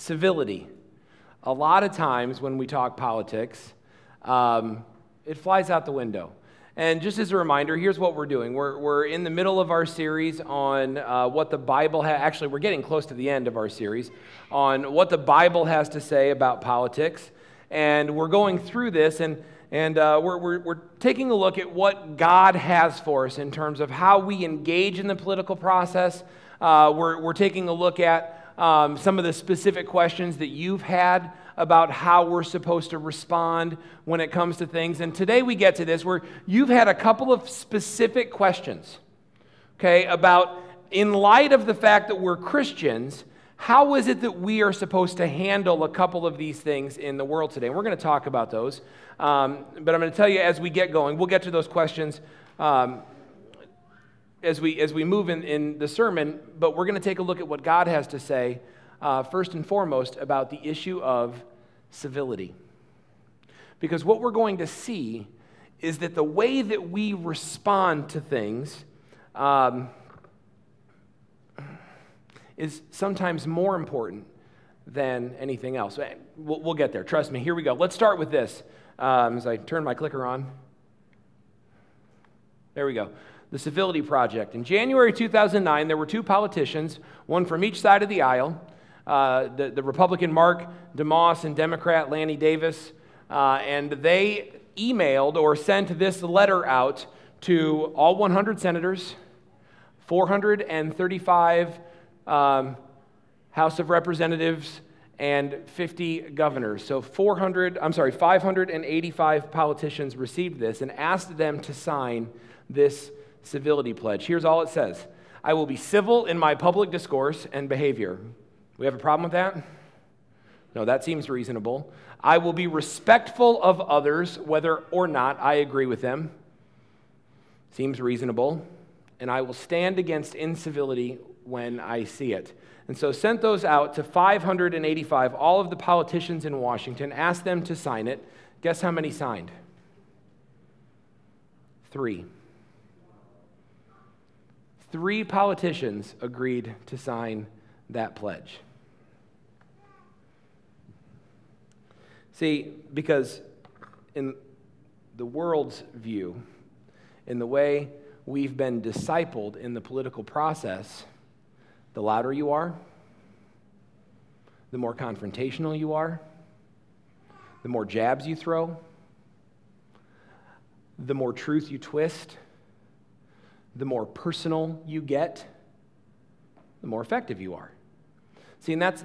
civility. A lot of times when we talk politics, it flies out the window. And just as a reminder, here's what we're doing. We're in the middle of our series on what the Bible has... Actually, we're getting close to the end of our series on what the Bible has to say about politics. And we're going through this, and we're taking a look at what God has for us in terms of how we engage in the political process. We're taking a look at some of the specific questions that you've had about how we're supposed to respond when it comes to things. And today we get to this where you've had a couple of specific questions, okay, about in light of the fact that we're Christians, how is it that we are supposed to handle a couple of these things in the world today? And we're going to talk about those, but I'm going to tell you as we get going, we'll get to those questions as we move in the sermon, but we're going to take a look at what God has to say, first and foremost, about the issue of civility. Because what we're going to see is that the way that we respond to things is sometimes more important than anything else. We'll get there. Trust me. Here we go. Let's start with this. As I turn my clicker on. There we go. The Civility Project. In January 2009, there were two politicians, one from each side of the aisle, the Republican Mark DeMoss and Democrat Lanny Davis, and they emailed or sent this letter out to all 100 senators, 435 House of Representatives, and 50 governors. So 585 politicians received this and asked them to sign this civility pledge. Here's all it says. I will be civil in my public discourse and behavior. We have a problem with that? No, that seems reasonable. I will be respectful of others, whether or not I agree with them. Seems reasonable. And I will stand against incivility when I see it. And so sent those out to 585, all of the politicians in Washington, asked them to sign it. Guess how many signed? 3. 3 politicians agreed to sign that pledge. See, because in the world's view, in the way we've been discipled in the political process, the louder you are, the more confrontational you are, the more jabs you throw, the more truth you twist, the more personal you get, the more effective you are. See, and that's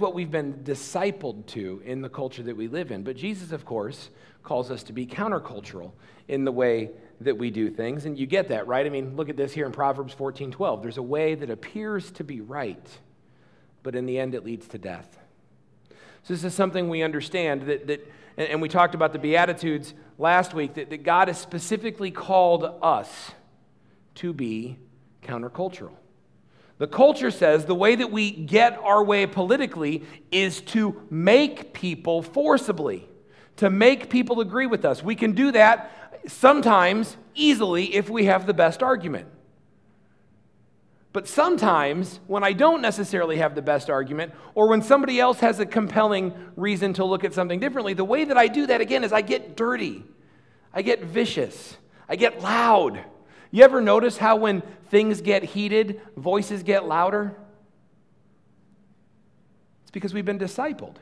what we've been discipled to in the culture that we live in. But Jesus, of course, calls us to be countercultural in the way that we do things. And you get that, right? I mean, look at this here in Proverbs 14:12. There's a way that appears to be right, but in the end it leads to death. So this is something we understand that and we talked about the Beatitudes last week, that God has specifically called us to be countercultural. The culture says the way that we get our way politically is to make people forcibly, to make people agree with us. We can do that sometimes easily if we have the best argument. But sometimes when I don't necessarily have the best argument, or when somebody else has a compelling reason to look at something differently, the way that I do that again is I get dirty, I get vicious, I get loud. You ever notice how when things get heated, voices get louder? It's because we've been discipled.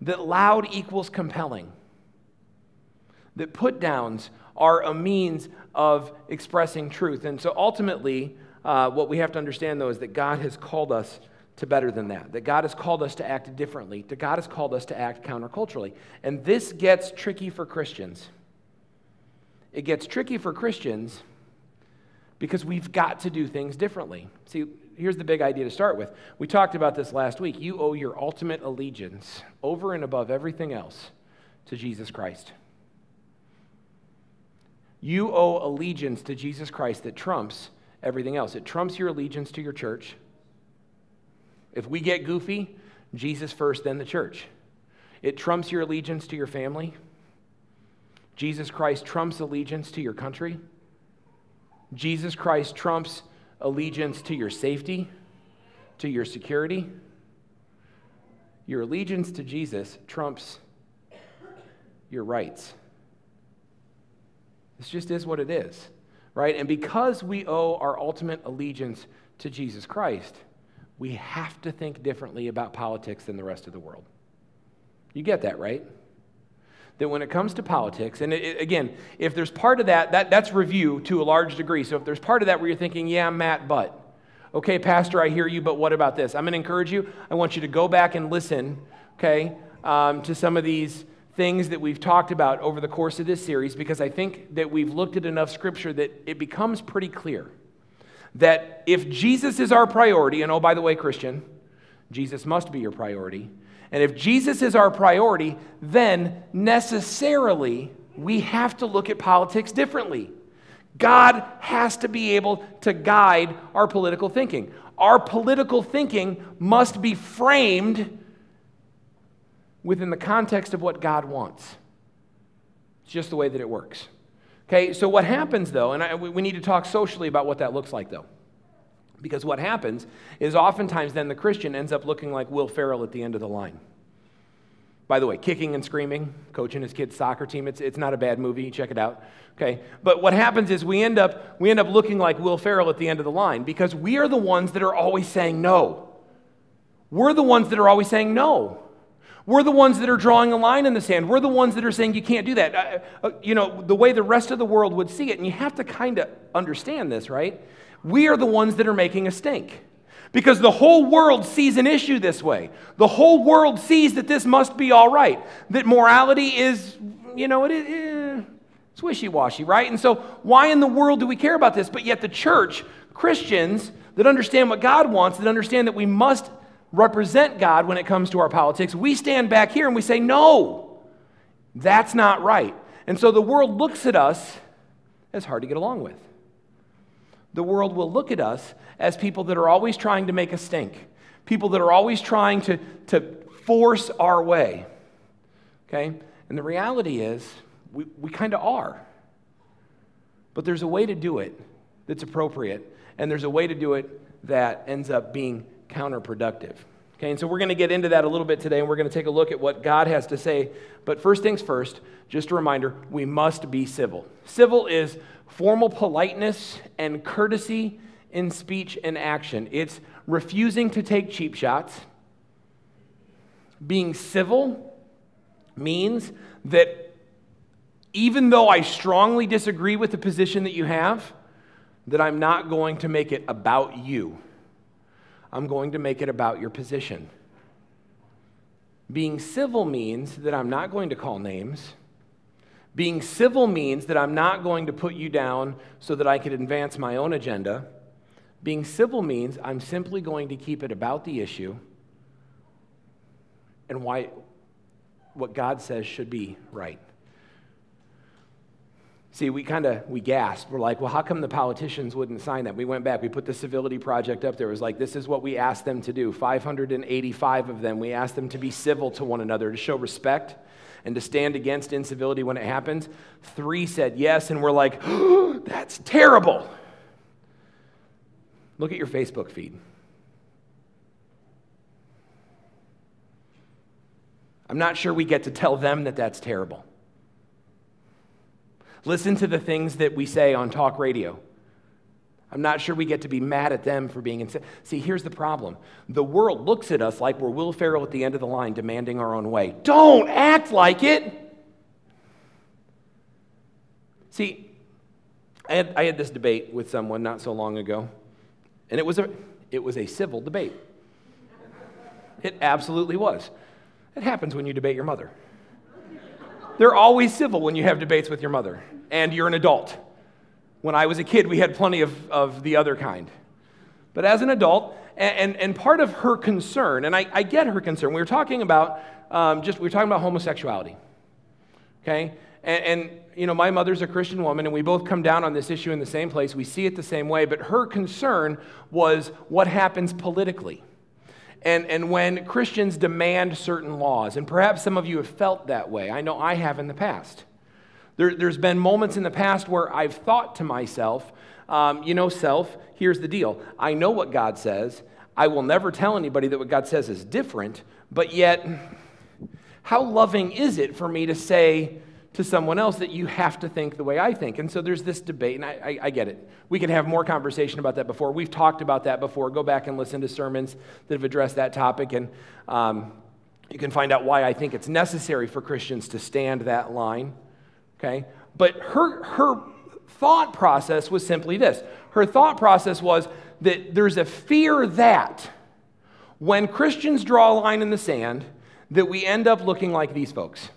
That loud equals compelling. That put downs are a means of expressing truth. And so ultimately, what we have to understand, though, is that God has called us to better than that. That God has called us to act differently. That God has called us to act counterculturally. And this gets tricky for Christians. It gets tricky for Christians because we've got to do things differently. See, here's the big idea to start with. We talked about this last week. You owe your ultimate allegiance over and above everything else to Jesus Christ. You owe allegiance to Jesus Christ that trumps everything else. It trumps your allegiance to your church. If we get goofy, Jesus first, then the church. It trumps your allegiance to your family. Jesus Christ trumps allegiance to your country. Jesus Christ trumps allegiance to your safety, to your security. Your allegiance to Jesus trumps your rights. This just is what it is, right? And because we owe our ultimate allegiance to Jesus Christ, we have to think differently about politics than the rest of the world. You get that, right? That when it comes to politics, and again, if there's part of that's review to a large degree. So if there's part of that where you're thinking, yeah, Matt, but, okay, Pastor, I hear you, but what about this? I'm going to encourage you. I want you to go back and listen, okay, to some of these things that we've talked about over the course of this series, because I think that we've looked at enough scripture that it becomes pretty clear that if Jesus is our priority, and oh, by the way, Christian, Jesus must be your priority, and if Jesus is our priority, then necessarily we have to look at politics differently. God has to be able to guide our political thinking. Our political thinking must be framed within the context of what God wants. It's just the way that it works. Okay, so what happens, though, and we need to talk socially about what that looks like, though. Because what happens is oftentimes then the Christian ends up looking like Will Ferrell at the end of the line. By the way, Kicking and Screaming, coaching his kids' soccer team, it's not a bad movie, check it out. Okay? But what happens is we end up looking like Will Ferrell at the end of the line, because we are the ones that are always saying no. We're the ones that are always saying no. We're the ones that are drawing a line in the sand. We're the ones that are saying you can't do that. The way the rest of the world would see it, and you have to kind of understand this, right? We are the ones that are making a stink, because the whole world sees an issue this way. The whole world sees that this must be all right, that morality is, it's wishy-washy, right? And so why in the world do we care about this? But yet the church, Christians that understand what God wants, that understand that we must represent God when it comes to our politics, we stand back here and we say, no, that's not right. And so the world looks at us as hard to get along with. The world will look at us as people that are always trying to make a stink, people that are always trying to force our way, okay? And the reality is we kind of are, but there's a way to do it that's appropriate, and there's a way to do it that ends up being counterproductive, okay? And so we're going to get into that a little bit today, and we're going to take a look at what God has to say, but first things first, just a reminder, we must be civil. Civil is formal politeness and courtesy in speech and action. It's refusing to take cheap shots. Being civil means that even though I strongly disagree with the position that you have, that I'm not going to make it about you. I'm going to make it about your position. Being civil means that I'm not going to call names. Being civil means that I'm not going to put you down so that I could advance my own agenda. Being civil means I'm simply going to keep it about the issue and why what God says should be right. See, we gasped. We're like, well, how come the politicians wouldn't sign that? We went back. We put the Civility Project up there. It was like, this is what we asked them to do. 585 of them. We asked them to be civil to one another, to show respect, and to stand against incivility when it happens. 3 said yes, and we're like, oh, that's terrible. Look at your Facebook feed. I'm not sure we get to tell them that that's terrible. Listen to the things that we say on talk radio. I'm not sure we get to be mad at them for being insane. See, here's the problem. The world looks at us like we're Will Ferrell at the end of the line demanding our own way. Don't act like it. See, I had this debate with someone not so long ago, and it was a civil debate. It absolutely was. It happens when you debate your mother. They're always civil when you have debates with your mother, and you're an adult. When I was a kid, we had plenty of the other kind. But as an adult, and part of her concern, and I get her concern, we were talking about homosexuality, okay? And my mother's a Christian woman, and we both come down on this issue in the same place. We see it the same way, but her concern was what happens politically. And when Christians demand certain laws, and perhaps some of you have felt that way. I know I have in the past. There's been moments in the past where I've thought to myself, self, here's the deal. I know what God says. I will never tell anybody that what God says is different, but yet, how loving is it for me to say to someone else that you have to think the way I think? And so there's this debate, and I get it. We could have more conversation about that before. We've talked about that before. Go back and listen to sermons that have addressed that topic, and you can find out why I think it's necessary for Christians to stand that line, okay? But her thought process was simply this. Her thought process was that there's a fear that when Christians draw a line in the sand, that we end up looking like these folks.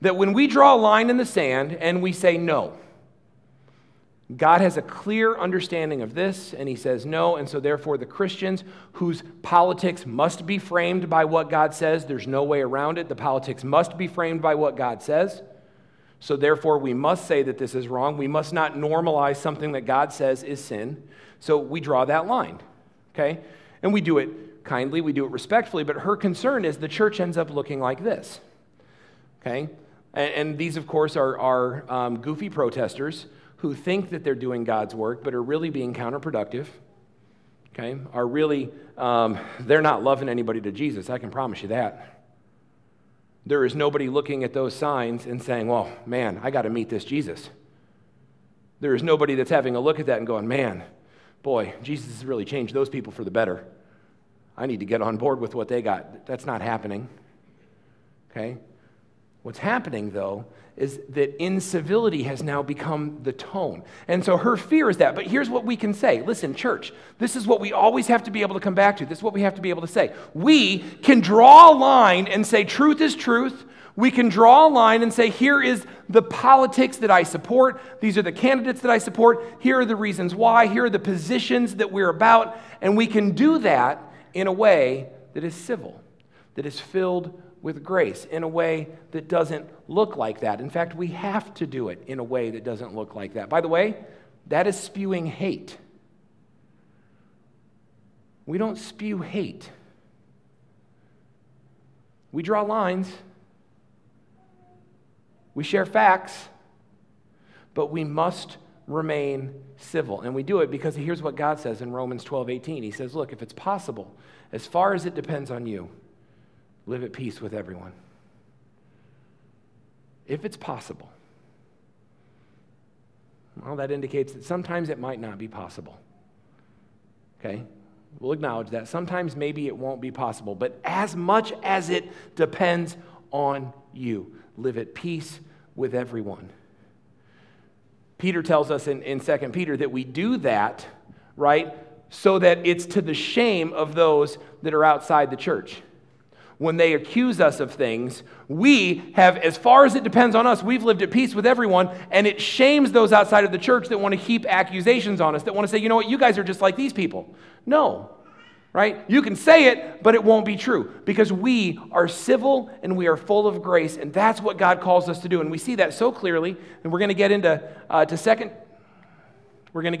That when we draw a line in the sand and we say no, God has a clear understanding of this, and he says no, and so therefore the Christians whose politics must be framed by what God says, there's no way around it, the politics must be framed by what God says, so therefore we must say that this is wrong, we must not normalize something that God says is sin, so we draw that line, okay? And we do it kindly, we do it respectfully, but her concern is the church ends up looking like this, okay? And these, of course, are goofy protesters who think that they're doing God's work but are really being counterproductive, okay, are really, they're not loving anybody to Jesus, I can promise you that. There is nobody looking at those signs and saying, well, man, I got to meet this Jesus. There is nobody that's having a look at that and going, man, boy, Jesus has really changed those people for the better. I need to get on board with what they got. That's not happening, okay? What's happening, though, is that incivility has now become the tone. And so her fear is that. But here's what we can say. Listen, church, this is what we always have to be able to come back to. This is what we have to be able to say. We can draw a line and say truth is truth. We can draw a line and say here is the politics that I support. These are the candidates that I support. Here are the reasons why. Here are the positions that we're about. And we can do that in a way that is civil, that is filled with grace, in a way that doesn't look like that. In fact, we have to do it in a way that doesn't look like that. By the way, that is spewing hate. We don't spew hate. We draw lines. We share facts. But we must remain civil. And we do it because here's what God says in Romans 12:18. He says, look, if it's possible, as far as it depends on you, live at peace with everyone. If it's possible. Well, that indicates that sometimes it might not be possible. Okay? We'll acknowledge that. Sometimes maybe it won't be possible, but as much as it depends on you, live at peace with everyone. Peter tells us in 2 Peter that we do that, right, so that it's to the shame of those that are outside the church. When they accuse us of things, we have, as far as it depends on us, we've lived at peace with everyone, and it shames those outside of the church that want to heap accusations on us, that want to say, you know what, you guys are just like these people. No, right? You can say it, but it won't be true, because we are civil and we are full of grace, and that's what God calls us to do, and we see that so clearly, and we're going to get into We're going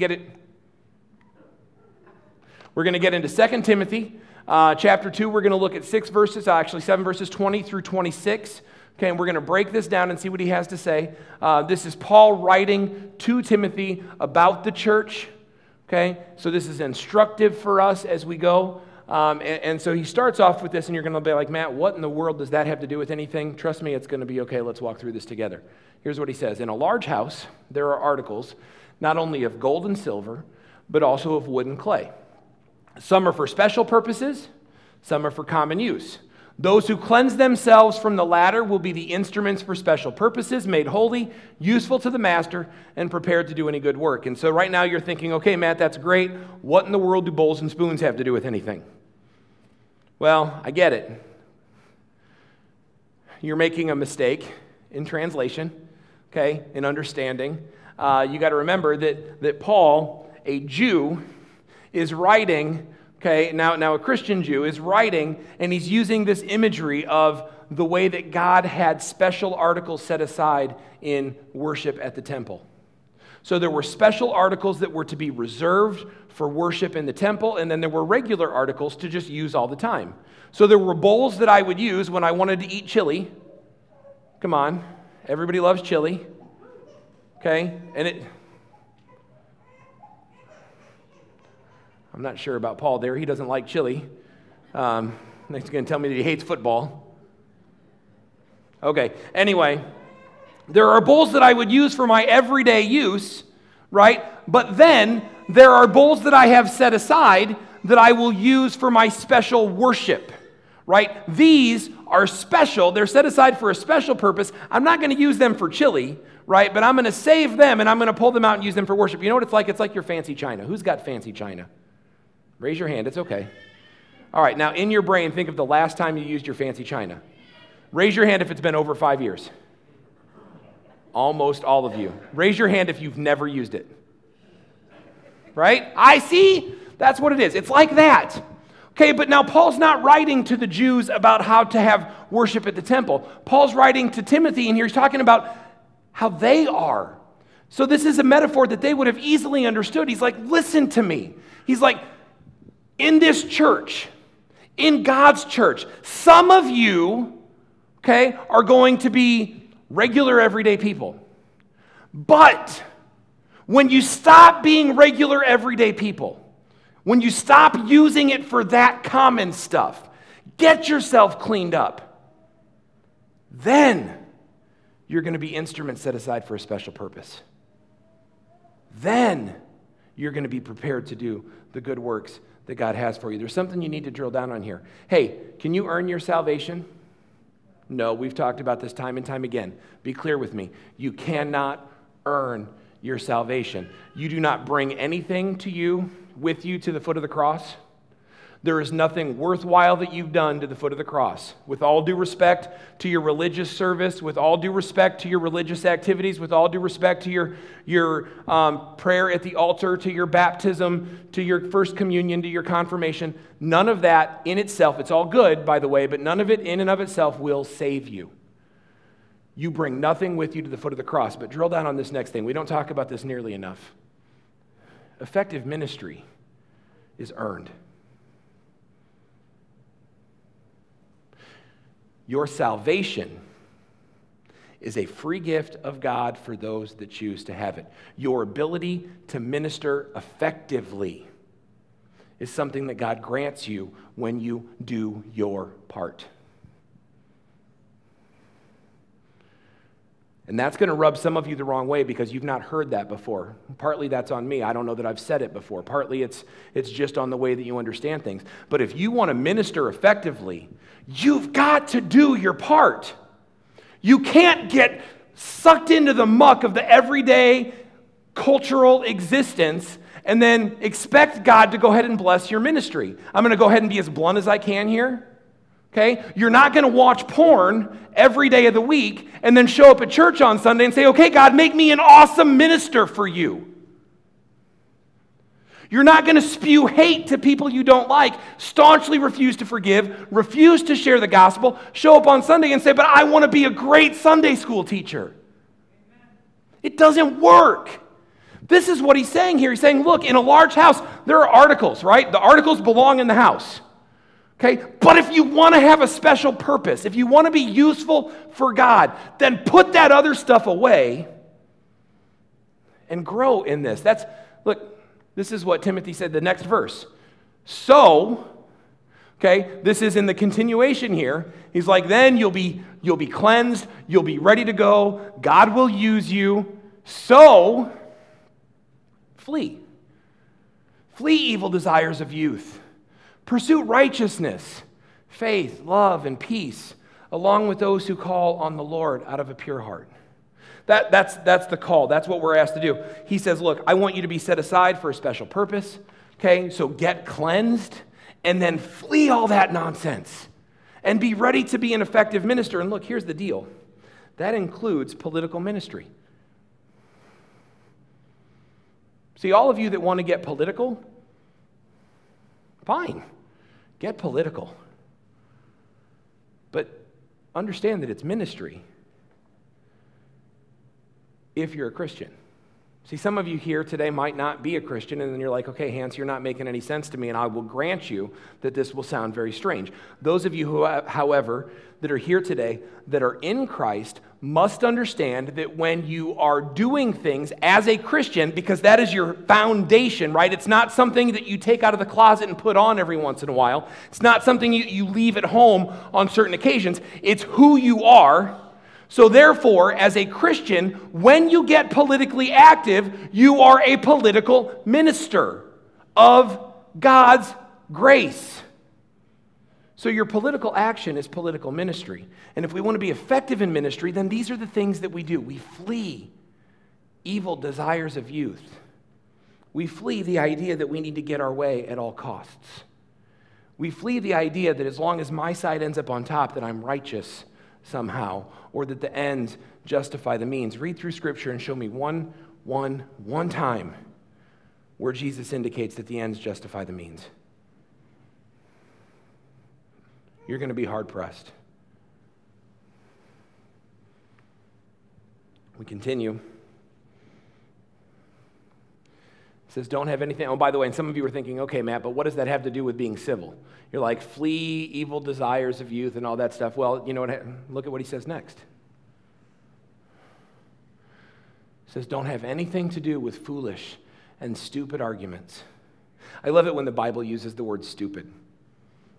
to get into 2 Timothy. Chapter 2, we're going to look at 7 verses 20 through 26. Okay, and we're going to break this down and see what he has to say. This is Paul writing to Timothy about the church. Okay, so this is instructive for us as we go. And so he starts off with this, and you're going to be like, Matt, what in the world does that have to do with anything? Trust me, it's going to be okay. Let's walk through this together. Here's what he says. In a large house, there are articles, not only of gold and silver, but also of wood and clay. Some are for special purposes, some are for common use. Those who cleanse themselves from the latter will be the instruments for special purposes, made holy, useful to the master, and prepared to do any good work. And so right now you're thinking, okay, Matt, that's great. What in the world do bowls and spoons have to do with anything? Well, I get it. You're making a mistake in translation, okay, in understanding. You got to remember that Paul, a Jew, is writing, okay, now a Christian Jew is writing, and he's using this imagery of the way that God had special articles set aside in worship at the temple. So there were special articles that were to be reserved for worship in the temple, and then there were regular articles to just use all the time. So there were bowls that I would use when I wanted to eat chili. Come on, everybody loves chili, okay? And it... I'm not sure about Paul there. He doesn't like chili. Next, he's going to tell me that he hates football. Okay, anyway, there are bowls that I would use for my everyday use, right? But then there are bowls that I have set aside that I will use for my special worship, right? These are special. They're set aside for a special purpose. I'm not going to use them for chili, right? But I'm going to save them, and I'm going to pull them out and use them for worship. You know what it's like? It's like your fancy china. Who's got fancy china? Raise your hand. It's okay. All right, now in your brain, think of the last time you used your fancy china. Raise your hand if it's been over 5 years. Almost all of you. Raise your hand if you've never used it. Right? I see. That's what it is. It's like that. Okay, but now Paul's not writing to the Jews about how to have worship at the temple. Paul's writing to Timothy, and he's talking about how they are. So this is a metaphor that they would have easily understood. He's like, listen to me. He's like, in this church, in God's church, some of you, okay, are going to be regular everyday people. But when you stop being regular everyday people, when you stop using it for that common stuff, get yourself cleaned up, then you're going to be instruments set aside for a special purpose. Then you're going to be prepared to do the good works that God has for you. There's something you need to drill down on here. Hey, can you earn your salvation? No, we've talked about this time and time again. Be clear with me. You cannot earn your salvation. You do not bring anything to you with you to the foot of the cross. There is nothing worthwhile that you've done to the foot of the cross. With all due respect to your religious service, with all due respect to your religious activities, with all due respect to your prayer at the altar, to your baptism, to your first communion, to your confirmation, none of that in itself, it's all good, by the way, but none of it in and of itself will save you. You bring nothing with you to the foot of the cross. But drill down on this next thing. We don't talk about this nearly enough. Effective ministry is earned. Your salvation is a free gift of God for those that choose to have it. Your ability to minister effectively is something that God grants you when you do your part. And that's going to rub some of you the wrong way because you've not heard that before. Partly that's on me. I don't know that I've said it before. Partly it's just on the way that you understand things. But if you want to minister effectively, you've got to do your part. You can't get sucked into the muck of the everyday cultural existence and then expect God to go ahead and bless your ministry. I'm going to go ahead and be as blunt as I can here. Okay, you're not going to watch porn every day of the week and then show up at church on Sunday and say, okay, God, make me an awesome minister for you. You're not going to spew hate to people you don't like, staunchly refuse to forgive, refuse to share the gospel, show up on Sunday and say, but I want to be a great Sunday school teacher. It doesn't work. This is what he's saying here. He's saying, look, in a large house, there are articles, right? The articles belong in the house. Okay, but if you want to have a special purpose, if you want to be useful for God, then put that other stuff away and grow in this. This is what Timothy said, the next verse. So, okay, this is in the continuation here. He's like, then you'll be cleansed, you'll be ready to go, God will use you, so flee. Flee evil desires of youth. Pursue righteousness, faith, love, and peace, along with those who call on the Lord out of a pure heart. That's the call. That's what we're asked to do. He says, look, I want you to be set aside for a special purpose, okay? So get cleansed and then flee all that nonsense and be ready to be an effective minister. And look, here's the deal. That includes political ministry. See, all of you that want to get political, fine. Get political. But understand that it's ministry if you're a Christian. See, some of you here today might not be a Christian, and then you're like, okay, Hans, you're not making any sense to me, and I will grant you that this will sound very strange. Those of you who, however, that are here today that are in Christ must understand that when you are doing things as a Christian, because that is your foundation, right? It's not something that you take out of the closet and put on every once in a while. It's not something you leave at home on certain occasions. It's who you are. So therefore, as a Christian, when you get politically active, you are a political minister of God's grace. So your political action is political ministry. And if we want to be effective in ministry, then these are the things that we do. We flee evil desires of youth. We flee the idea that we need to get our way at all costs. We flee the idea that as long as my side ends up on top, that I'm righteous somehow, or that the ends justify the means. Read through Scripture and show me one time where Jesus indicates that the ends justify the means. You're going to be hard-pressed. We continue. It says, don't have anything. Oh, by the way, and some of you were thinking, okay, Matt, but what does that have to do with being civil? You're like, flee evil desires of youth and all that stuff. Well, you know what? Look at what he says next. It says, don't have anything to do with foolish and stupid arguments. I love it when the Bible uses the word stupid,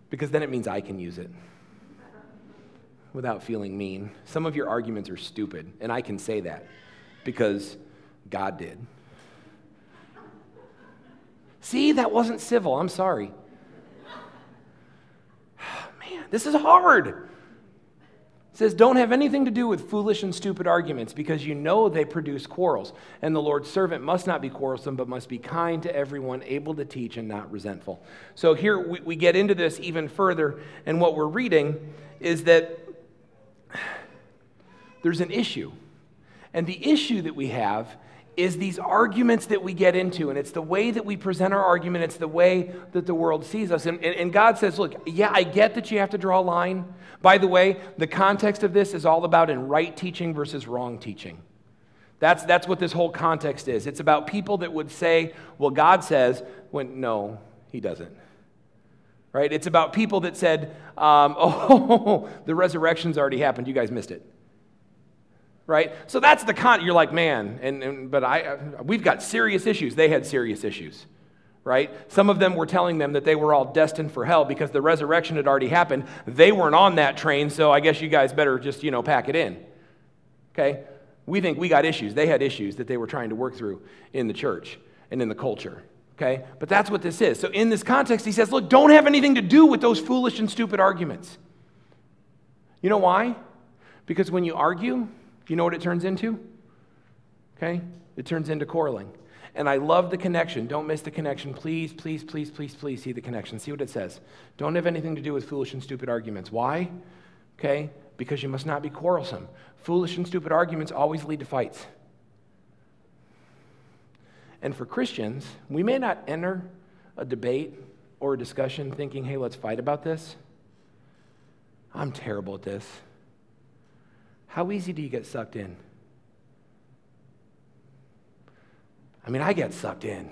because then it means I can use it without feeling mean. Some of your arguments are stupid, and I can say that because God did. See, that wasn't civil. I'm sorry. Man, this is hard. It says, don't have anything to do with foolish and stupid arguments, because you know they produce quarrels. And the Lord's servant must not be quarrelsome, but must be kind to everyone, able to teach and not resentful. So here we get into this even further. And what we're reading is that there's an issue. And the issue that we have is these arguments that we get into, and it's the way that we present our argument, it's the way that the world sees us. And God says, look, yeah, I get that you have to draw a line. By the way, the context of this is all about in right teaching versus wrong teaching. That's what this whole context is. It's about people that would say, well, God says, when no, he doesn't. Right? It's about people that said, the resurrection's already happened, you guys missed it. Right? So that's the you're like, man, but we've got serious issues. They had serious issues, right? Some of them were telling them that they were all destined for hell because the resurrection had already happened. They weren't on that train, so I guess you guys better just, pack it in, okay? We think we got issues. They had issues that they were trying to work through in the church and in the culture, okay? But that's what this is. So in this context, he says, look, don't have anything to do with those foolish and stupid arguments. You know why? Because when you argue, you know what it turns into? Okay? It turns into quarreling. And I love the connection. Don't miss the connection. Please, please, please, please, please see the connection. See what it says. Don't have anything to do with foolish and stupid arguments. Why? Okay? Because you must not be quarrelsome. Foolish and stupid arguments always lead to fights. And for Christians, we may not enter a debate or a discussion thinking, hey, let's fight about this. I'm terrible at this. How easy do you get sucked in? I mean, I get sucked in.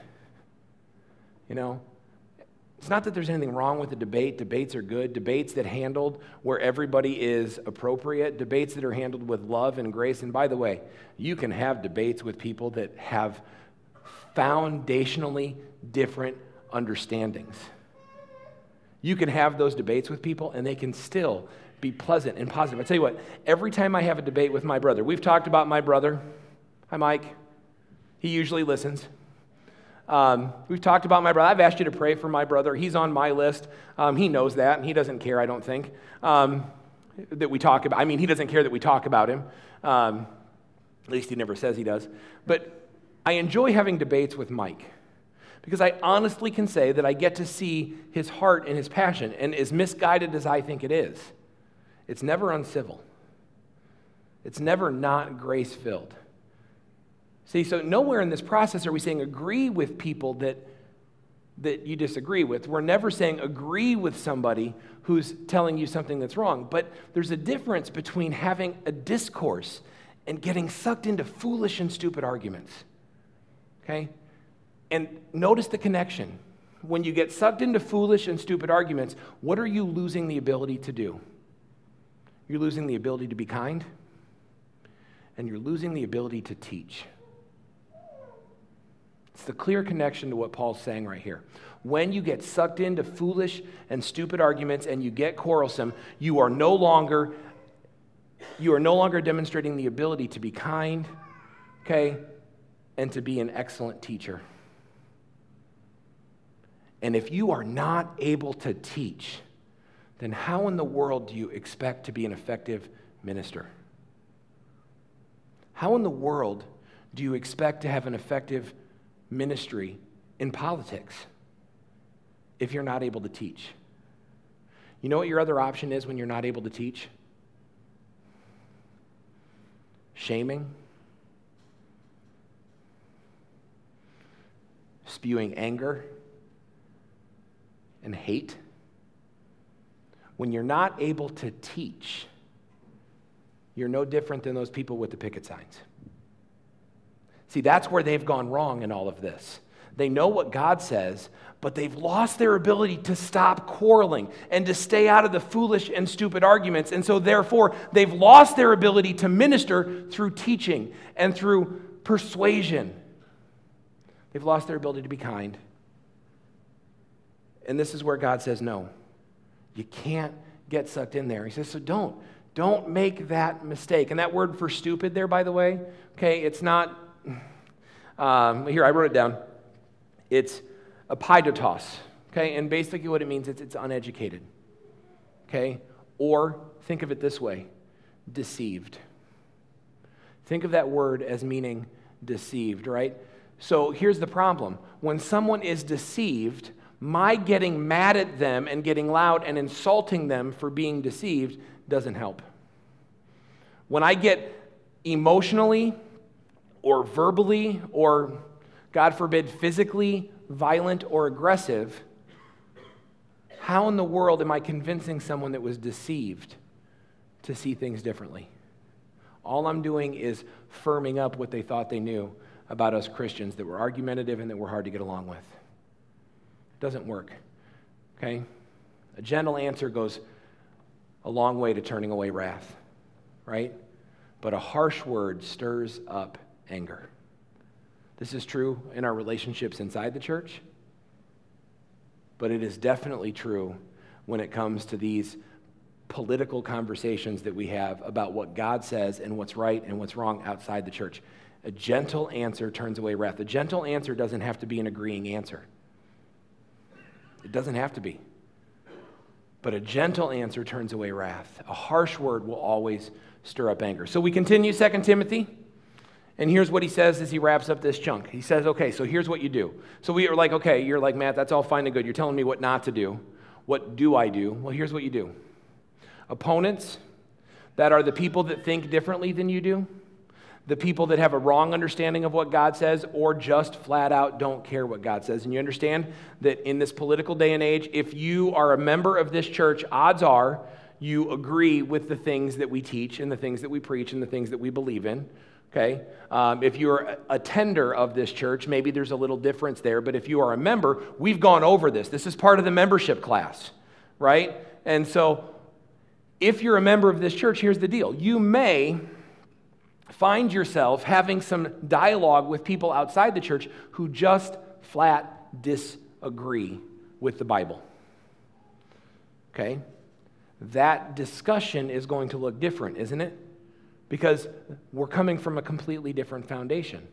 It's not that there's anything wrong with the debate. Debates are good. Debates that handled where everybody is appropriate. Debates that are handled with love and grace. And by the way, you can have debates with people that have foundationally different understandings. You can have those debates with people, and they can still be pleasant and positive. I tell you what, every time I have a debate with my brother, we've talked about my brother. Hi, Mike. He usually listens. We've talked about my brother. I've asked you to pray for my brother. He's on my list. He knows that, and he doesn't care, I don't think, that we talk about. I mean, he doesn't care that we talk about him. At least he never says he does. But I enjoy having debates with Mike, because I honestly can say that I get to see his heart and his passion, and as misguided as I think it is, it's never uncivil. It's never not grace-filled. See, so nowhere in this process are we saying agree with people that you disagree with. We're never saying agree with somebody who's telling you something that's wrong. But there's a difference between having a discourse and getting sucked into foolish and stupid arguments. Okay? And notice the connection. When you get sucked into foolish and stupid arguments, what are you losing the ability to do? You're losing the ability to be kind, and you're losing the ability to teach. It's the clear connection to what Paul's saying right here. When you get sucked into foolish and stupid arguments and you get quarrelsome, you are no longer demonstrating the ability to be kind, okay, and to be an excellent teacher. And if you are not able to teach, then how in the world do you expect to be an effective minister? How in the world do you expect to have an effective ministry in politics if you're not able to teach? You know what your other option is when you're not able to teach? Shaming, spewing anger and hate. When you're not able to teach, you're no different than those people with the picket signs. See, that's where they've gone wrong in all of this. They know what God says, but they've lost their ability to stop quarreling and to stay out of the foolish and stupid arguments. And so, therefore, they've lost their ability to minister through teaching and through persuasion. They've lost their ability to be kind. And this is where God says, no, you can't get sucked in there. He says, so don't make that mistake. And that word for stupid there, by the way, okay, it's not, here, I wrote it down. It's a paidotos, okay? And basically what it means is it's uneducated, okay? Or think of it this way, deceived. Think of that word as meaning deceived, right? So here's the problem. When someone is deceived, my getting mad at them and getting loud and insulting them for being deceived doesn't help. When I get emotionally or verbally or, God forbid, physically violent or aggressive, how in the world am I convincing someone that was deceived to see things differently? All I'm doing is firming up what they thought they knew about us Christians that were argumentative and that were hard to get along with. Doesn't work, okay? A gentle answer goes a long way to turning away wrath, right? But a harsh word stirs up anger. This is true in our relationships inside the church, but it is definitely true when it comes to these political conversations that we have about what God says and what's right and what's wrong outside the church. A gentle answer turns away wrath. A gentle answer doesn't have to be an agreeing answer. It doesn't have to be. But a gentle answer turns away wrath. A harsh word will always stir up anger. So we continue 2 Timothy, and here's what he says as he wraps up this chunk. He says, okay, so here's what you do. So we are like, okay, you're like, Matt, that's all fine and good. You're telling me what not to do. What do I do? Well, here's what you do. Opponents, that are the people that think differently than you do, the people that have a wrong understanding of what God says or just flat out don't care what God says. And you understand that in this political day and age, if you are a member of this church, odds are you agree with the things that we teach and the things that we preach and the things that we believe in, okay? If you're a tender of this church, maybe there's a little difference there, but if you are a member, we've gone over this. This is part of the membership class, right? And so if you're a member of this church, here's the deal. You may find yourself having some dialogue with people outside the church who just flat disagree with the Bible. Okay? That discussion is going to look different, isn't it? Because we're coming from a completely different foundation.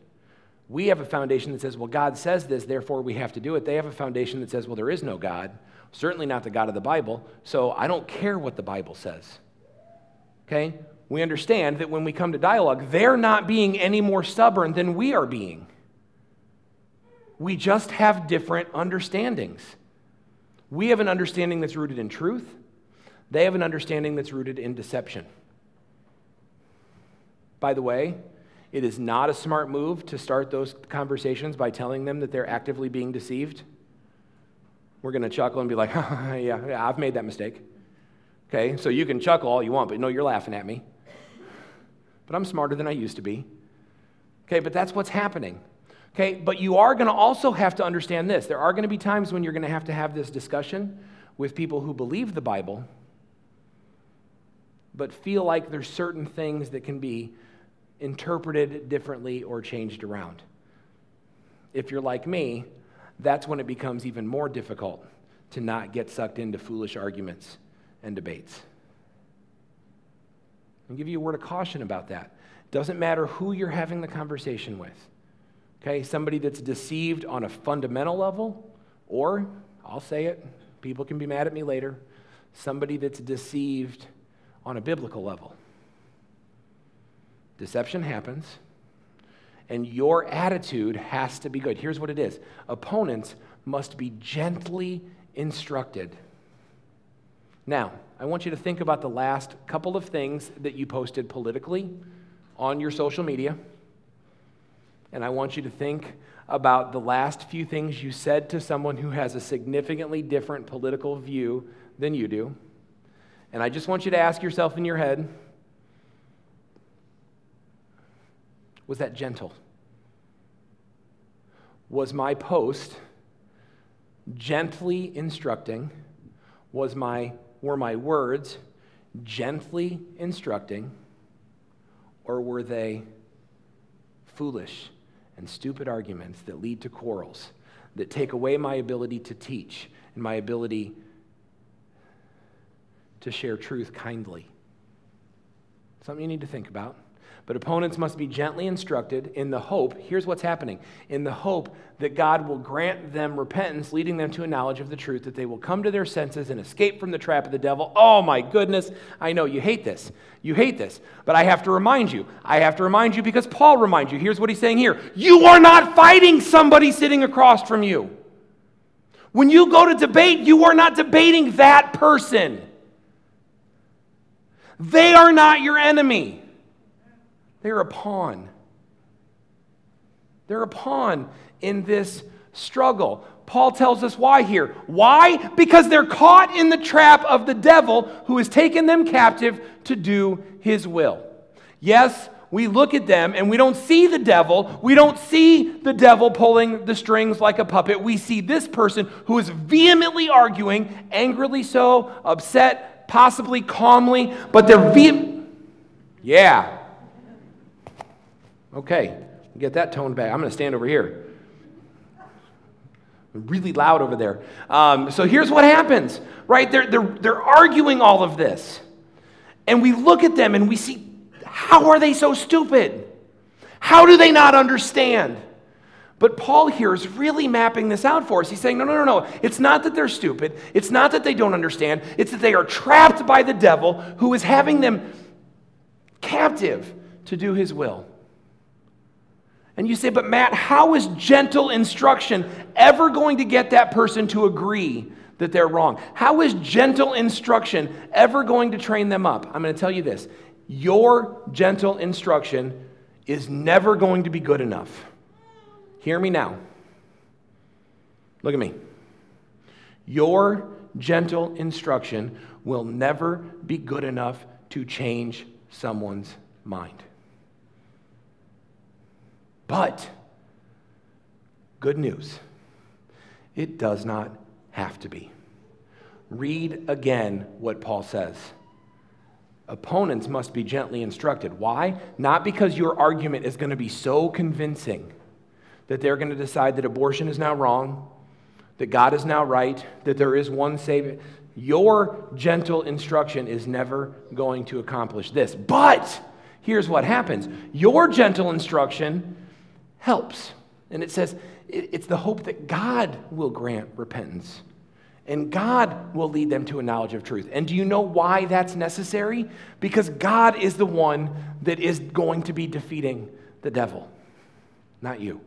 We have a foundation that says, well, God says this, therefore we have to do it. They have a foundation that says, well, there is no God, certainly not the God of the Bible, so I don't care what the Bible says. Okay? We understand that when we come to dialogue, they're not being any more stubborn than we are being. We just have different understandings. We have an understanding that's rooted in truth. They have an understanding that's rooted in deception. By the way, it is not a smart move to start those conversations by telling them that they're actively being deceived. We're going to chuckle and be like, yeah, I've made that mistake. Okay, so you can chuckle all you want, but no, you're laughing at me. But I'm smarter than I used to be. Okay, but that's what's happening. Okay, but you are going to also have to understand this. There are going to be times when you're going to have this discussion with people who believe the Bible, but feel like there's certain things that can be interpreted differently or changed around. If you're like me, that's when it becomes even more difficult to not get sucked into foolish arguments and debates. I'll give you a word of caution about that. It doesn't matter who you're having the conversation with. Okay, somebody that's deceived on a fundamental level, or, I'll say it, people can be mad at me later, somebody that's deceived on a biblical level. Deception happens, and your attitude has to be good. Here's what it is. Opponents must be gently instructed. Now, I want you to think about the last couple of things that you posted politically on your social media. And I want you to think about the last few things you said to someone who has a significantly different political view than you do. And I just want you to ask yourself in your head, was that gentle? Was my post gently instructing? Were my words gently instructing? Or were they foolish and stupid arguments that lead to quarrels, that take away my ability to teach and my ability to share truth kindly? Something you need to think about. But opponents must be gently instructed in the hope, here's what's happening, in the hope that God will grant them repentance, leading them to a knowledge of the truth, that they will come to their senses and escape from the trap of the devil. Oh my goodness, I know you hate this. You hate this. But I have to remind you. I have to remind you because Paul reminds you. Here's what he's saying here. You are not fighting somebody sitting across from you. When you go to debate, you are not debating that person. They are not your enemy. They're a pawn. They're a pawn in this struggle. Paul tells us why here. Why? Because they're caught in the trap of the devil who has taken them captive to do his will. Yes, we look at them and we don't see the devil. We don't see the devil pulling the strings like a puppet. We see this person who is vehemently arguing, angrily so, upset, possibly calmly, but they're vehement. Yeah. Okay, get that toned back. I'm going to stand over here. Really loud over there. So here's what happens, right? They're arguing all of this. And we look at them and we see, how are they so stupid? How do they not understand? But Paul here is really mapping this out for us. He's saying, no. It's not that they're stupid. It's not that they don't understand. It's that they are trapped by the devil who is having them captive to do his will. And you say, but Matt, how is gentle instruction ever going to get that person to agree that they're wrong? How is gentle instruction ever going to train them up? I'm going to tell you this. Your gentle instruction is never going to be good enough. Hear me now. Look at me. Your gentle instruction will never be good enough to change someone's mind. But, good news, it does not have to be. Read again what Paul says. Opponents must be gently instructed. Why? Not because your argument is going to be so convincing that they're going to decide that abortion is now wrong, that God is now right, that there is one Savior. Your gentle instruction is never going to accomplish this. But, here's what happens. Your gentle instruction helps. And it says it's the hope that God will grant repentance and God will lead them to a knowledge of truth. And do you know why that's necessary? Because God is the one that is going to be defeating the devil, not you.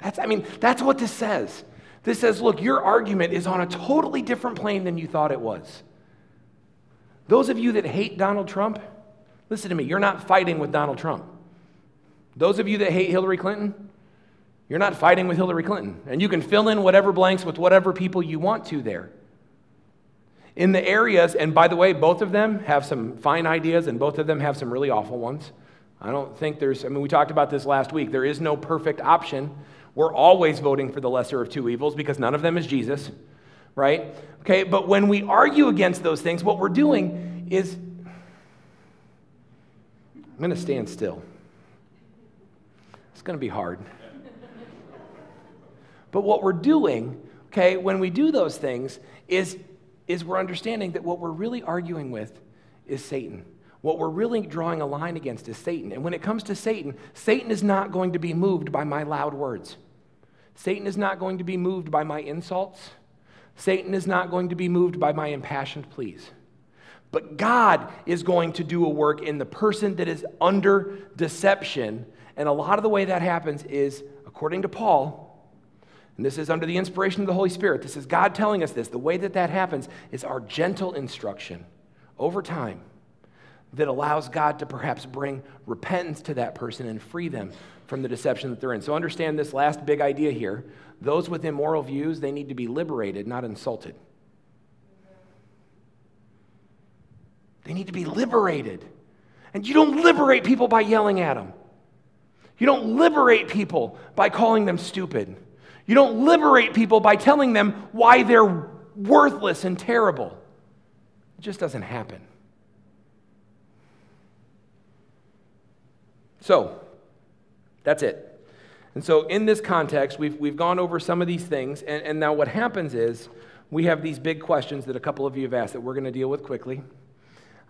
That's what this says. This says, look, your argument is on a totally different plane than you thought it was. Those of you that hate Donald Trump, listen to me, you're not fighting with Donald Trump. Those of you that hate Hillary Clinton, you're not fighting with Hillary Clinton. And you can fill in whatever blanks with whatever people you want to there. In the areas, and by the way, both of them have some fine ideas and both of them have some really awful ones. I don't think there's, I mean, we talked about this last week. There is no perfect option. We're always voting for the lesser of two evils because none of them is Jesus, right? Okay, but when we argue against those things, what we're doing is, I'm going to stand still. It's going to be hard. But what we're doing, okay, when we do those things is we're understanding that what we're really arguing with is Satan. What we're really drawing a line against is Satan. And when it comes to Satan, Satan is not going to be moved by my loud words. Satan is not going to be moved by my insults. Satan is not going to be moved by my impassioned pleas. But God is going to do a work in the person that is under deception. And a lot of the way that happens is, according to Paul, and this is under the inspiration of the Holy Spirit, this is God telling us this, the way that that happens is our gentle instruction over time that allows God to perhaps bring repentance to that person and free them from the deception that they're in. So understand this last big idea here. Those with immoral views, they need to be liberated, not insulted. They need to be liberated. And you don't liberate people by yelling at them. You don't liberate people by calling them stupid. You don't liberate people by telling them why they're worthless and terrible. It just doesn't happen. So, that's it. And so in this context, we've gone over some of these things, and now what happens is we have these big questions that a couple of you have asked that we're going to deal with quickly.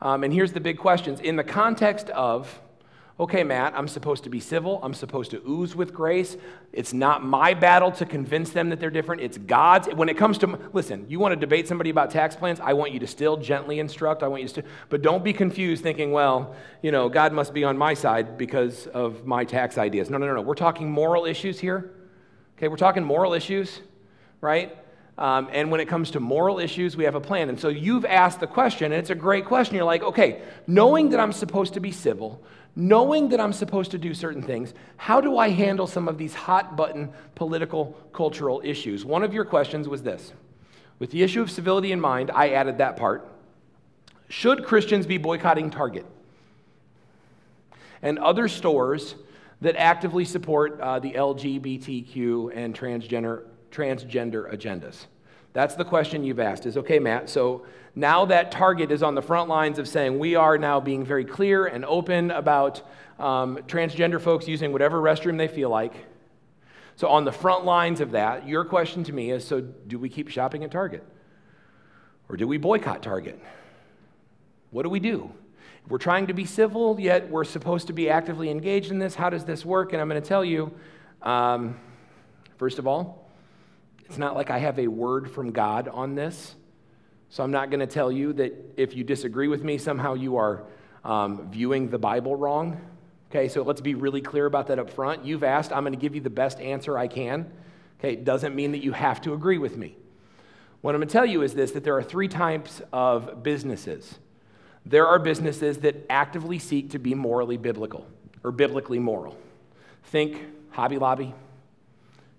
And here's the big questions. In the context of, okay, Matt, I'm supposed to be civil. I'm supposed to ooze with grace. It's not my battle to convince them that they're different. It's God's. When it comes to, listen, you want to debate somebody about tax plans, I want you to still gently instruct. I want you to, but don't be confused thinking, well, you know, God must be on my side because of my tax ideas. No. We're talking moral issues here. Okay, we're talking moral issues, right? And when it comes to moral issues, we have a plan. And so you've asked the question, and it's a great question. You're like, okay, knowing that I'm supposed to be civil, knowing that I'm supposed to do certain things, how do I handle some of these hot-button political, cultural issues? One of your questions was this. With the issue of civility in mind, I added that part. Should Christians be boycotting Target and other stores that actively support the LGBTQ and transgender agendas? That's the question you've asked is, okay, Matt, so now that Target is on the front lines of saying we are now being very clear and open about transgender folks using whatever restroom they feel like. So on the front lines of that, your question to me is, so do we keep shopping at Target? Or do we boycott Target? What do? We're trying to be civil, yet we're supposed to be actively engaged in this. How does this work? And I'm going to tell you, first of all, it's not like I have a word from God on this, so I'm not going to tell you that if you disagree with me, somehow you are viewing the Bible wrong. Okay, so let's be really clear about that up front. You've asked, I'm going to give you the best answer I can. Okay, it doesn't mean that you have to agree with me. What I'm going to tell you is this, that there are three types of businesses. There are businesses that actively seek to be morally biblical, or biblically moral. Think Hobby Lobby,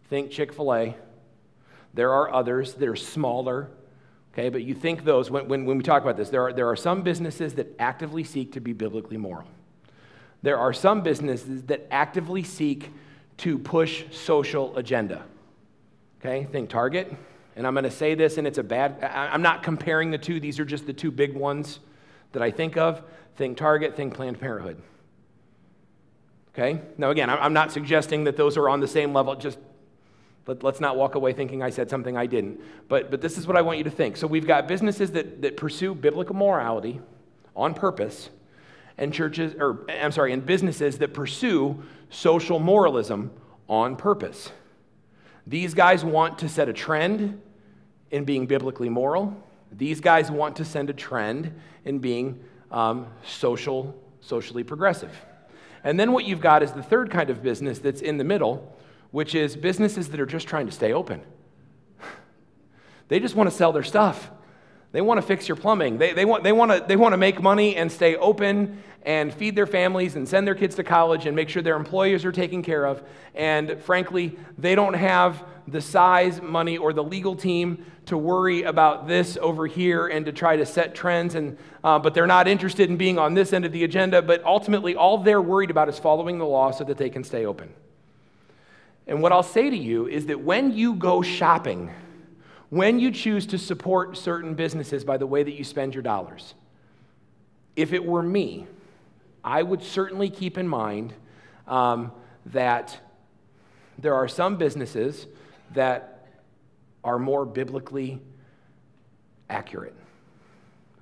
think Chick-fil-A. There are others that are smaller, okay? But you think those, when we talk about this, there are some businesses that actively seek to be biblically moral. There are some businesses that actively seek to push social agenda, okay? Think Target, and I'm going to say this, and it's a bad, I'm not comparing the two. These are just the two big ones that I think of. Think Target, think Planned Parenthood, okay? Now, again, I'm not suggesting that those are on the same level, just let's not walk away thinking I said something I didn't. But this is what I want you to think. So we've got businesses that pursue biblical morality on purpose, and and businesses that pursue social moralism on purpose. These guys want to set a trend in being biblically moral. These guys want to send a trend in being socially progressive. And then what you've got is the third kind of business that's in the middle, which is businesses that are just trying to stay open. They just want to sell their stuff. They want to fix your plumbing. They want to make money and stay open and feed their families and send their kids to college and make sure their employers are taken care of. And frankly, they don't have the size, money, or the legal team to worry about this over here and to try to set trends. And but they're not interested in being on this end of the agenda. But ultimately, all they're worried about is following the law so that they can stay open. And what I'll say to you is that when you go shopping, when you choose to support certain businesses by the way that you spend your dollars, if it were me, I would certainly keep in mind that there are some businesses that are more biblically accurate,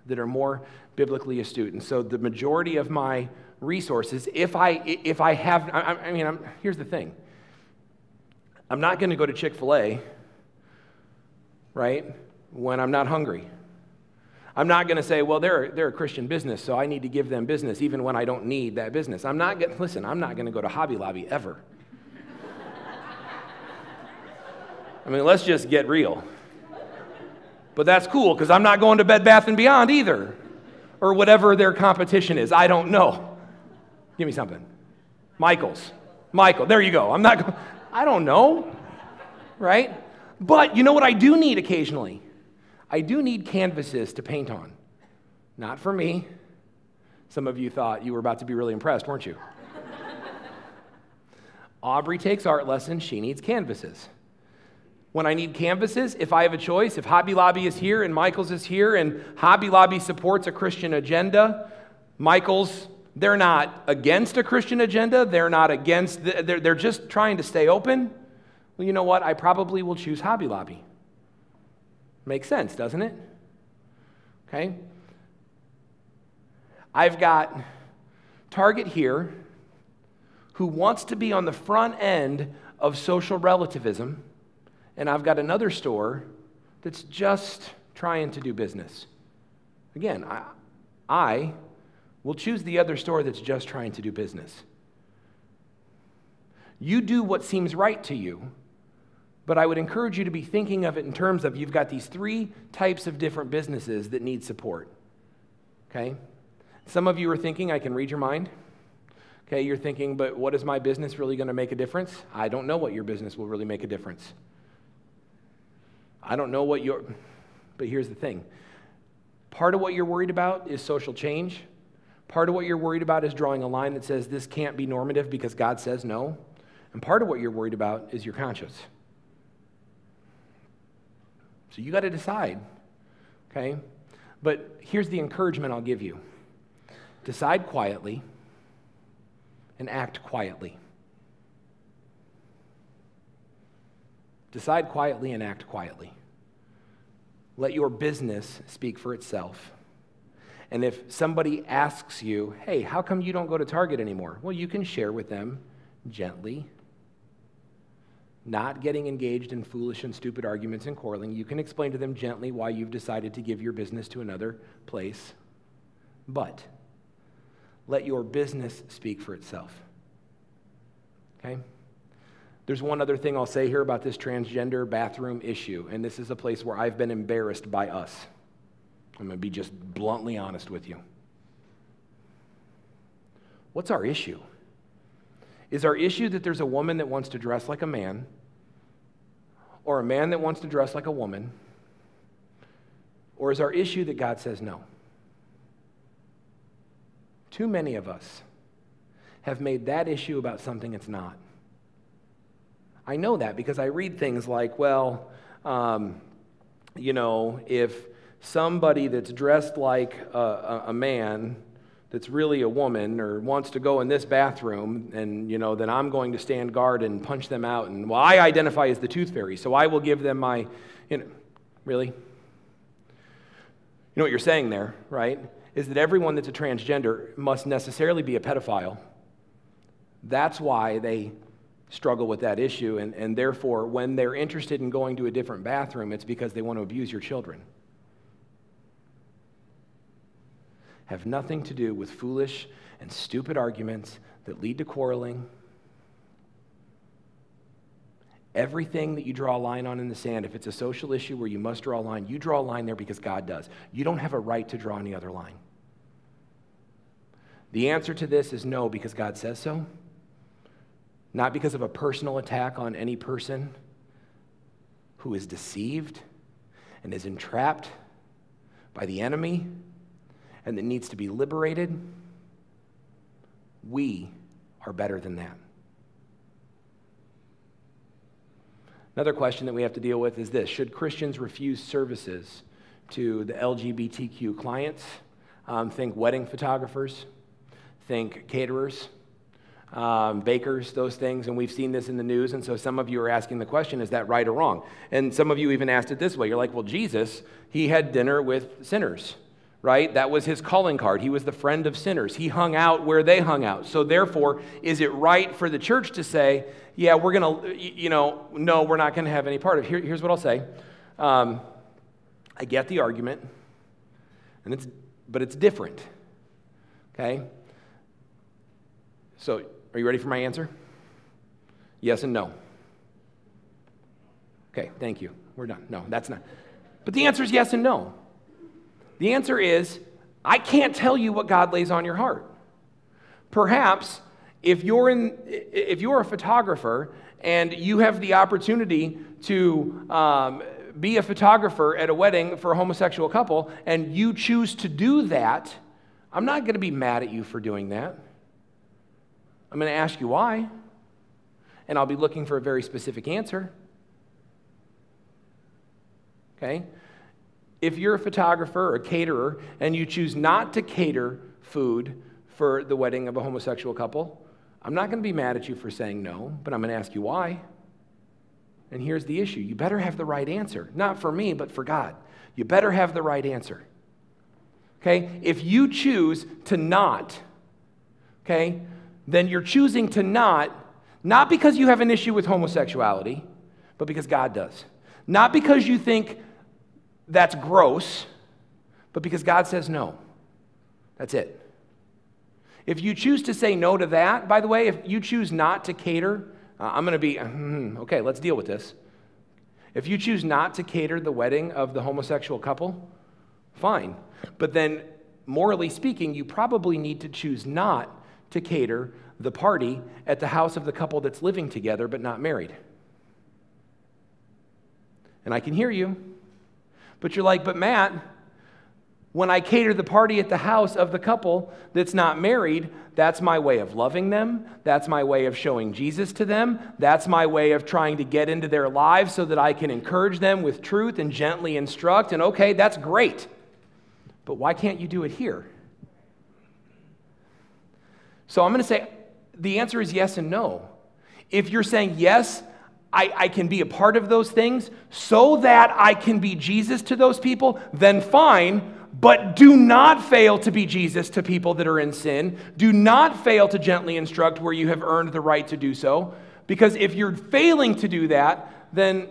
that are more biblically astute. And so the majority of my resources, here's the thing. I'm not going to go to Chick-fil-A, right, when I'm not hungry. I'm not going to say, well, they're a Christian business, so I need to give them business even when I don't need that business. I'm not going to go to Hobby Lobby ever. I mean, let's just get real. But that's cool because I'm not going to Bed Bath and Beyond either, or whatever their competition is. I don't know. Give me something. Michaels. Michael. There you go. I don't know, right? But you know what I do need occasionally? I do need canvases to paint on. Not for me. Some of you thought you were about to be really impressed, weren't you? Aubrey takes art lessons. She needs canvases. When I need canvases, if I have a choice, if Hobby Lobby is here and Michaels is here and Hobby Lobby supports a Christian agenda, Michaels, they're not against a Christian agenda. They're not against, they're just trying to stay open. Well, you know what? I probably will choose Hobby Lobby. Makes sense, doesn't it? Okay. I've got Target here who wants to be on the front end of social relativism, and I've got another store that's just trying to do business. Again, I will choose the other store that's just trying to do business. You do what seems right to you, but I would encourage you to be thinking of it in terms of you've got these three types of different businesses that need support, okay? Some of you are thinking, I can read your mind, okay? You're thinking, but what is my business really going to make a difference? I don't know what your business will really make a difference. I don't know what your, but here's the thing. Part of what you're worried about is social change. Part of what you're worried about is drawing a line that says this can't be normative because God says no. And part of what you're worried about is your conscience. So you got to decide, okay? But here's the encouragement I'll give you. Decide quietly and act quietly. Decide quietly and act quietly. Let your business speak for itself. And if somebody asks you, hey, how come you don't go to Target anymore? Well, you can share with them gently, not getting engaged in foolish and stupid arguments and quarreling. You can explain to them gently why you've decided to give your business to another place, but let your business speak for itself, okay? There's one other thing I'll say here about this transgender bathroom issue, and this is a place where I've been embarrassed by us. I'm going to be just bluntly honest with you. What's our issue? Is our issue that there's a woman that wants to dress like a man, or a man that wants to dress like a woman, or is our issue that God says no? Too many of us have made that issue about something it's not. I know that because I read things like, well, if somebody that's dressed like a man that's really a woman or wants to go in this bathroom, and, then I'm going to stand guard and punch them out. And, well, I identify as the tooth fairy, so I will give them my, really? You know what you're saying there, right, is that everyone that's a transgender must necessarily be a pedophile. That's why they struggle with that issue, and therefore, when they're interested in going to a different bathroom, it's because they want to abuse your children. Have nothing to do with foolish and stupid arguments that lead to quarreling. Everything that you draw a line on in the sand, if it's a social issue where you must draw a line, you draw a line there because God does. You don't have a right to draw any other line. The answer to this is no, because God says so. Not because of a personal attack on any person who is deceived and is entrapped by the enemy and that needs to be liberated. We are better than that. Another question that we have to deal with is this: should Christians refuse services to the LGBTQ clients? Think wedding photographers, think caterers, bakers, those things, and we've seen this in the news, and so some of you are asking the question, is that right or wrong? And some of you even asked it this way. You're like, well, Jesus, he had dinner with sinners, right? That was his calling card. He was the friend of sinners. He hung out where they hung out. So therefore, is it right for the church to say, yeah, we're going to, no, we're not going to have any part of it? Here's what I'll say. I get the argument, and it's different, okay? So are you ready for my answer? Yes and no. Okay, thank you. We're done. No, that's not. But the answer is yes and no. The answer is, I can't tell you what God lays on your heart. Perhaps if you're a photographer and you have the opportunity to be a photographer at a wedding for a homosexual couple and you choose to do that, I'm not going to be mad at you for doing that. I'm going to ask you why, and I'll be looking for a very specific answer. Okay? If you're a photographer or a caterer and you choose not to cater food for the wedding of a homosexual couple, I'm not going to be mad at you for saying no, but I'm going to ask you why. And here's the issue. You better have the right answer. Not for me, but for God. You better have the right answer. Okay? If you choose to not, okay, then you're choosing to not because you have an issue with homosexuality, but because God does. Not because you think that's gross, but because God says no. That's it. If you choose to say no to that, by the way, if you choose not to cater, I'm going to be, okay, let's deal with this. If you choose not to cater the wedding of the homosexual couple, fine. But then, morally speaking, you probably need to choose not to cater the party at the house of the couple that's living together but not married. And I can hear you, but you're like, but Matt, when I cater the party at the house of the couple that's not married, that's my way of loving them. That's my way of showing Jesus to them. That's my way of trying to get into their lives so that I can encourage them with truth and gently instruct. And okay, that's great. But why can't you do it here? So I'm going to say the answer is yes and no. If you're saying yes, I can be a part of those things so that I can be Jesus to those people, then fine, but do not fail to be Jesus to people that are in sin. Do not fail to gently instruct where you have earned the right to do so, because if you're failing to do that, then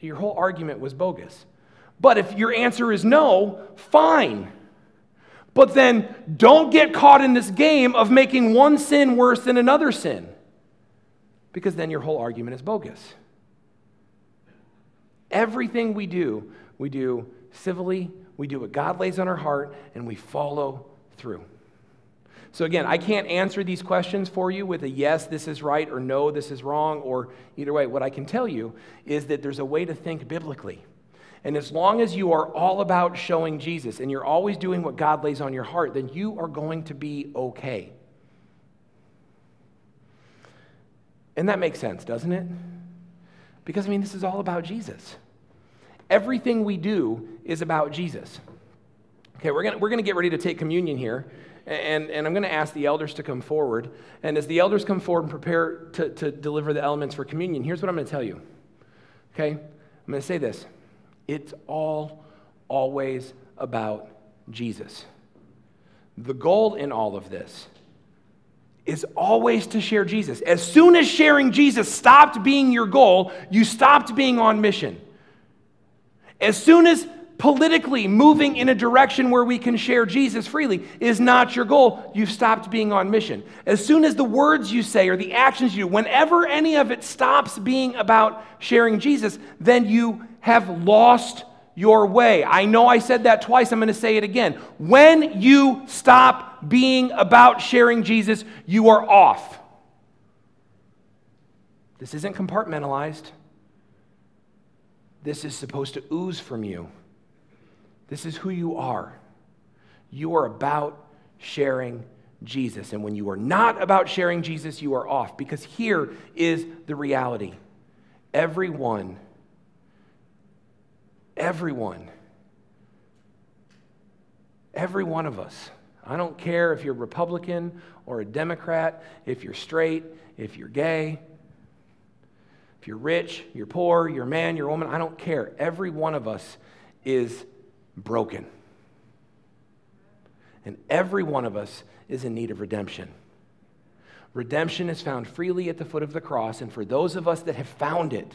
your whole argument was bogus. But if your answer is no, fine. But then don't get caught in this game of making one sin worse than another sin, because then your whole argument is bogus. Everything we do civilly, we do what God lays on our heart, and we follow through. So again, I can't answer these questions for you with a yes, this is right, or no, this is wrong, or either way. What I can tell you is that there's a way to think biblically. And as long as you are all about showing Jesus and you're always doing what God lays on your heart, then you are going to be okay. And that makes sense, doesn't it? Because, I mean, this is all about Jesus. Everything we do is about Jesus. Okay, we're going to get ready to take communion here. And I'm going to ask the elders to come forward. And as the elders come forward and prepare to deliver the elements for communion, here's what I'm going to tell you. Okay, I'm going to say this. It's always about Jesus. The goal in all of this is always to share Jesus. As soon as sharing Jesus stopped being your goal, you stopped being on mission. As soon as politically moving in a direction where we can share Jesus freely is not your goal, you've stopped being on mission. As soon as the words you say or the actions you do, whenever any of it stops being about sharing Jesus, then you have lost your way. I know I said that twice, I'm going to say it again. When you stop being about sharing Jesus, you are off. This isn't compartmentalized. This is supposed to ooze from you. This is who you are. You are about sharing Jesus. And when you are not about sharing Jesus, you are off. Because here is the reality. Every one of us, I don't care if you're Republican or a Democrat, if you're straight, if you're gay, if you're rich, you're poor, you're a man, you're a woman, I don't care. Every one of us is broken. And every one of us is in need of redemption. Redemption is found freely at the foot of the cross, and for those of us that have found it,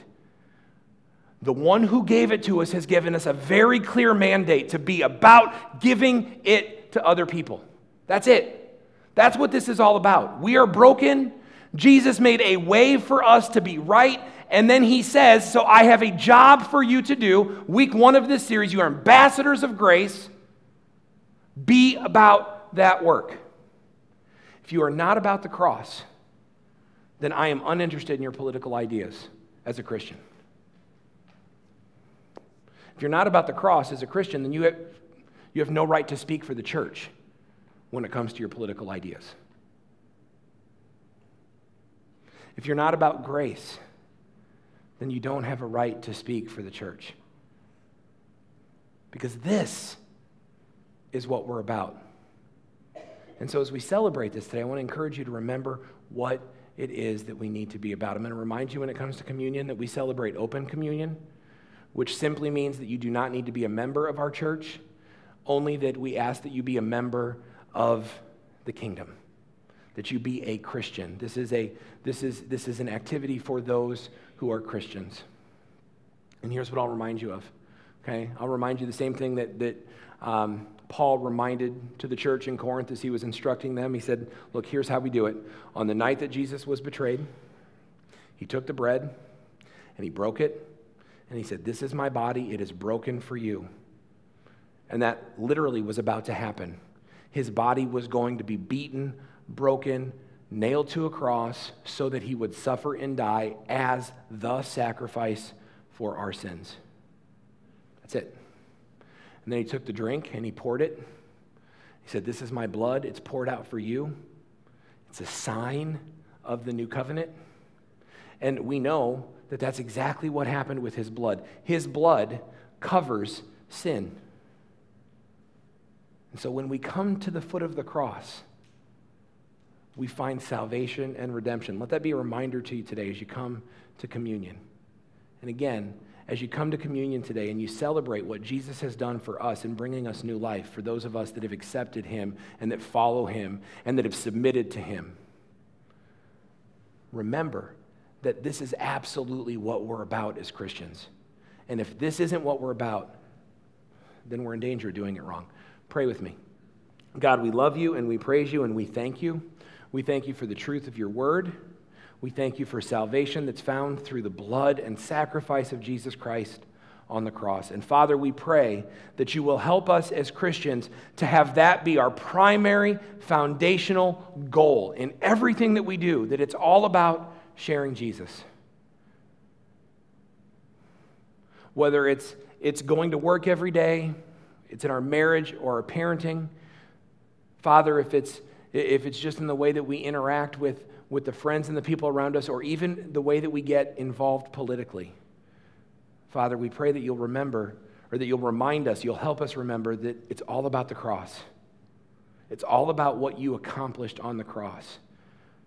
the one who gave it to us has given us a very clear mandate to be about giving it to other people. That's it. That's what this is all about. We are broken. Jesus made a way for us to be right. And then he says, so I have a job for you to do. Week one of this series, you are ambassadors of grace. Be about that work. If you are not about the cross, then I am uninterested in your political ideas as a Christian. If you're not about the cross as a Christian, then you have no right to speak for the church when it comes to your political ideas. If you're not about grace, then you don't have a right to speak for the church. Because this is what we're about. And so as we celebrate this today, I want to encourage you to remember what it is that we need to be about. I'm going to remind you when it comes to communion that we celebrate open communion, which simply means that you do not need to be a member of our church, only that we ask that you be a member of the kingdom, that you be a Christian. This is an activity for those who are Christians. And here's what I'll remind you of, okay? I'll remind you the same thing that Paul reminded to the church in Corinth as he was instructing them. He said, look, here's how we do it. On the night that Jesus was betrayed, he took the bread and he broke it. And he said, this is my body, it is broken for you. And that literally was about to happen. His body was going to be beaten, broken, nailed to a cross so that he would suffer and die as the sacrifice for our sins. That's it. And then he took the drink and he poured it. He said, this is my blood, it's poured out for you. It's a sign of the new covenant. And we know that that's exactly what happened with his blood. His blood covers sin. And so when we come to the foot of the cross, we find salvation and redemption. Let that be a reminder to you today as you come to communion. And again, as you come to communion today and you celebrate what Jesus has done for us in bringing us new life, for those of us that have accepted him and that follow him and that have submitted to him, remember that this is absolutely what we're about as Christians. And if this isn't what we're about, then we're in danger of doing it wrong. Pray with me. God, we love you and we praise you and we thank you. We thank you for the truth of your word. We thank you for salvation that's found through the blood and sacrifice of Jesus Christ on the cross. And Father, we pray that you will help us as Christians to have that be our primary foundational goal in everything that we do, that it's all about sharing Jesus. Whether it's going to work every day, it's in our marriage or our parenting. Father, if it's just in the way that we interact with the friends and the people around us, or even the way that we get involved politically. Father, we pray that you'll remember, or that you'll remind us, you'll help us remember that it's all about the cross. It's all about what you accomplished on the cross.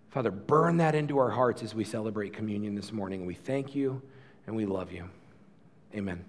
Father, burn that into our hearts as we celebrate communion this morning. We thank you and we love you. Amen.